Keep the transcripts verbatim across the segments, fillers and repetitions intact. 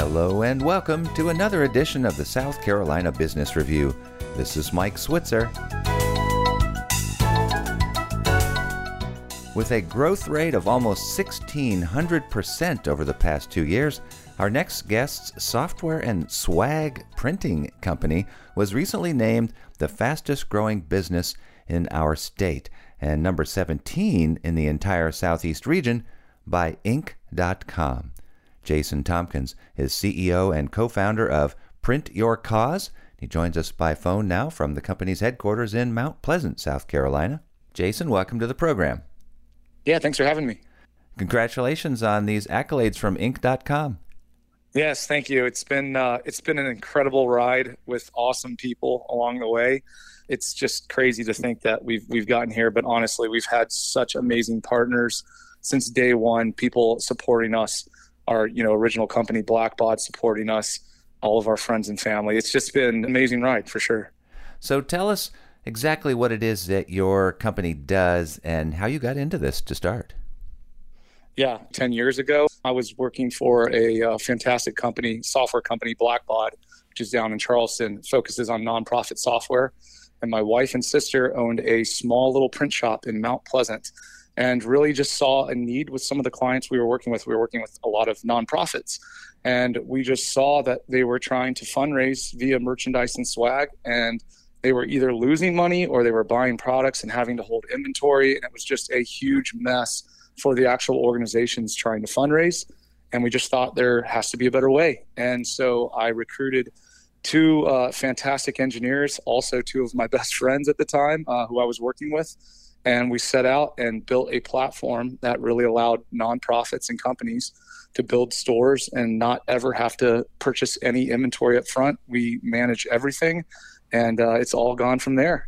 Hello and welcome to another edition of the South Carolina Business Review. This is Mike Switzer. With a growth rate of almost sixteen hundred percent over the past two years, our next guest's software and swag printing company was recently named the fastest growing business in our state and number seventeen in the entire Southeast region by Inc dot com. Jason Tompkins is C E O and co-founder of Print Your Cause. He joins us by phone now from the company's headquarters in Mount Pleasant, South Carolina. Jason, welcome to the program. Yeah, thanks for having me. Congratulations on these accolades from Inc dot com. Yes, thank you. It's been uh, it's been an incredible ride with awesome people along the way. It's just crazy to think that we've we've gotten here, but honestly, we've had such amazing partners since day one. People supporting us, our you know original company Blackbaud supporting us, all of our friends and family. It's just been an amazing ride for sure. So tell us exactly what it is that your company does and how you got into this to start. Yeah, ten years ago, I was working for a uh, fantastic company, software company, Blackbaud, which is down in Charleston, focuses on nonprofit software. And my wife and sister owned a small little print shop in Mount Pleasant and really just saw a need with some of the clients we were working with. We were working with a lot of nonprofits, and we just saw that they were trying to fundraise via merchandise and swag, and they were either losing money or they were buying products and having to hold inventory. And it was just a huge mess for the actual organizations trying to fundraise. And we just thought there has to be a better way. And so I recruited two uh, fantastic engineers, also two of my best friends at the time uh, who I was working with. And we set out and built a platform that really allowed nonprofits and companies to build stores and not ever have to purchase any inventory up front. We manage everything. And uh, it's all gone from there.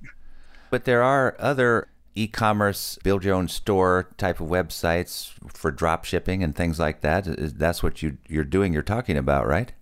But there are other e-commerce, build your own store type of websites for drop shipping and things like that. That's what you, you're doing, you're talking about, right?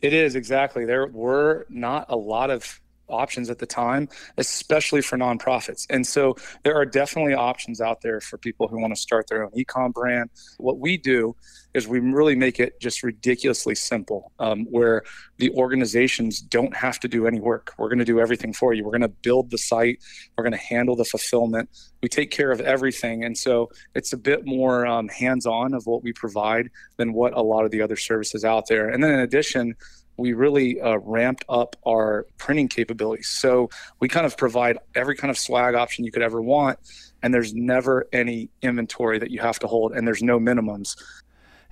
It is, exactly. There were not a lot of options at the time, especially for nonprofits. And so there are definitely options out there for people who want to start their own e-com brand. What we do is we really make it just ridiculously simple, um, where the organizations don't have to do any work. We're going to do everything for you. We're going to build the site. We're going to handle the fulfillment. We take care of everything. And so it's a bit more um, hands-on of what we provide than what a lot of the other services out there. And then in addition, we really uh, ramped up our printing capabilities. So we kind of provide every kind of swag option you could ever want, and there's never any inventory that you have to hold, and there's no minimums.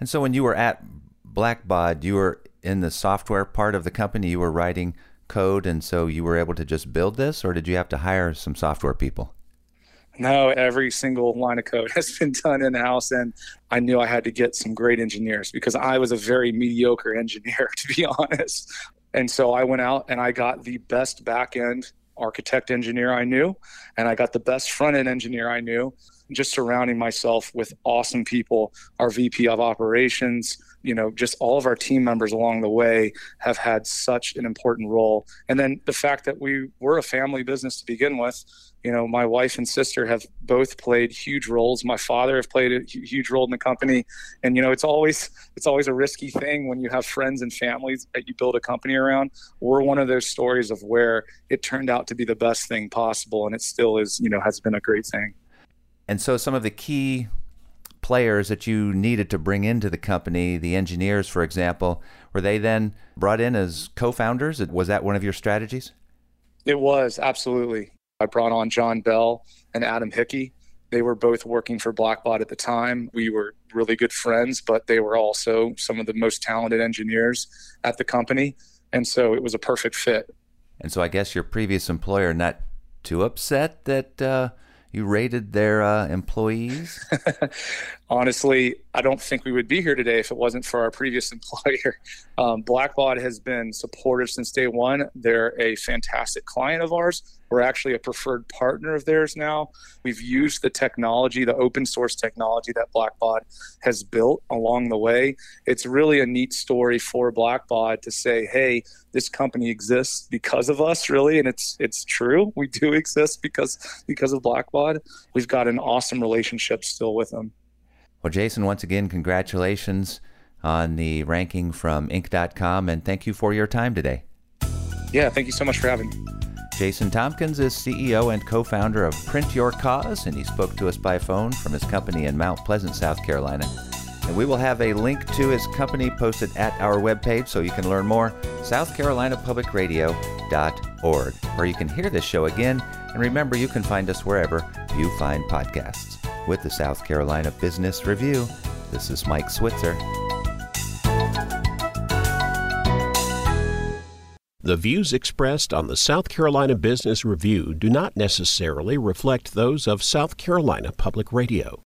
And so when you were at Blackbaud, you were in the software part of the company, you were writing code, and so you were able to just build this, or did you have to hire some software people? No, every single line of code has been done in-house, and I knew I had to get some great engineers because I was a very mediocre engineer, to be honest. And so I went out and I got the best back-end architect engineer I knew, and I got the best front-end engineer I knew, just surrounding myself with awesome people. Our V P of operations, you know, just all of our team members along the way have had such an important role. And then the fact that we were a family business to begin with, you know, my wife and sister have both played huge roles. My father have played a huge role in the company. And, you know, it's always it's always a risky thing when you have friends and families that you build a company around. We're one of those stories of where it turned out to be the best thing possible. And it still is, you know, has been a great thing. And so some of the key players that you needed to bring into the company, the engineers, for example, were they then brought in as co-founders? Was that one of your strategies? It was, absolutely. I brought on John Bell and Adam Hickey. They were both working for Blackbaud at the time. We were really good friends, but they were also some of the most talented engineers at the company. And so it was a perfect fit. And so I guess your previous employer, not too upset that uh, you rated their uh, employees? Honestly, I don't think we would be here today if it wasn't for our previous employer. Um, Blackbaud has been supportive since day one. They're a fantastic client of ours. We're actually a preferred partner of theirs now. We've used the technology, the open source technology that Blackbaud has built along the way. It's really a neat story for Blackbaud to say, hey, this company exists because of us, really. And it's it's true. We do exist because, because of Blackbaud. We've got an awesome relationship still with them. Well, Jason, once again, congratulations on the ranking from Inc dot com. And thank you for your time today. Yeah, thank you so much for having me. Jason Tompkins is C E O and co-founder of Print Your Cause, and he spoke to us by phone from his company in Mount Pleasant, South Carolina. And we will have a link to his company posted at our webpage so you can learn more, South Carolina Public Radio dot org, where you can hear this show again. And remember, you can find us wherever you find podcasts. With the South Carolina Business Review, this is Mike Switzer. The views expressed on the South Carolina Business Review do not necessarily reflect those of South Carolina Public Radio.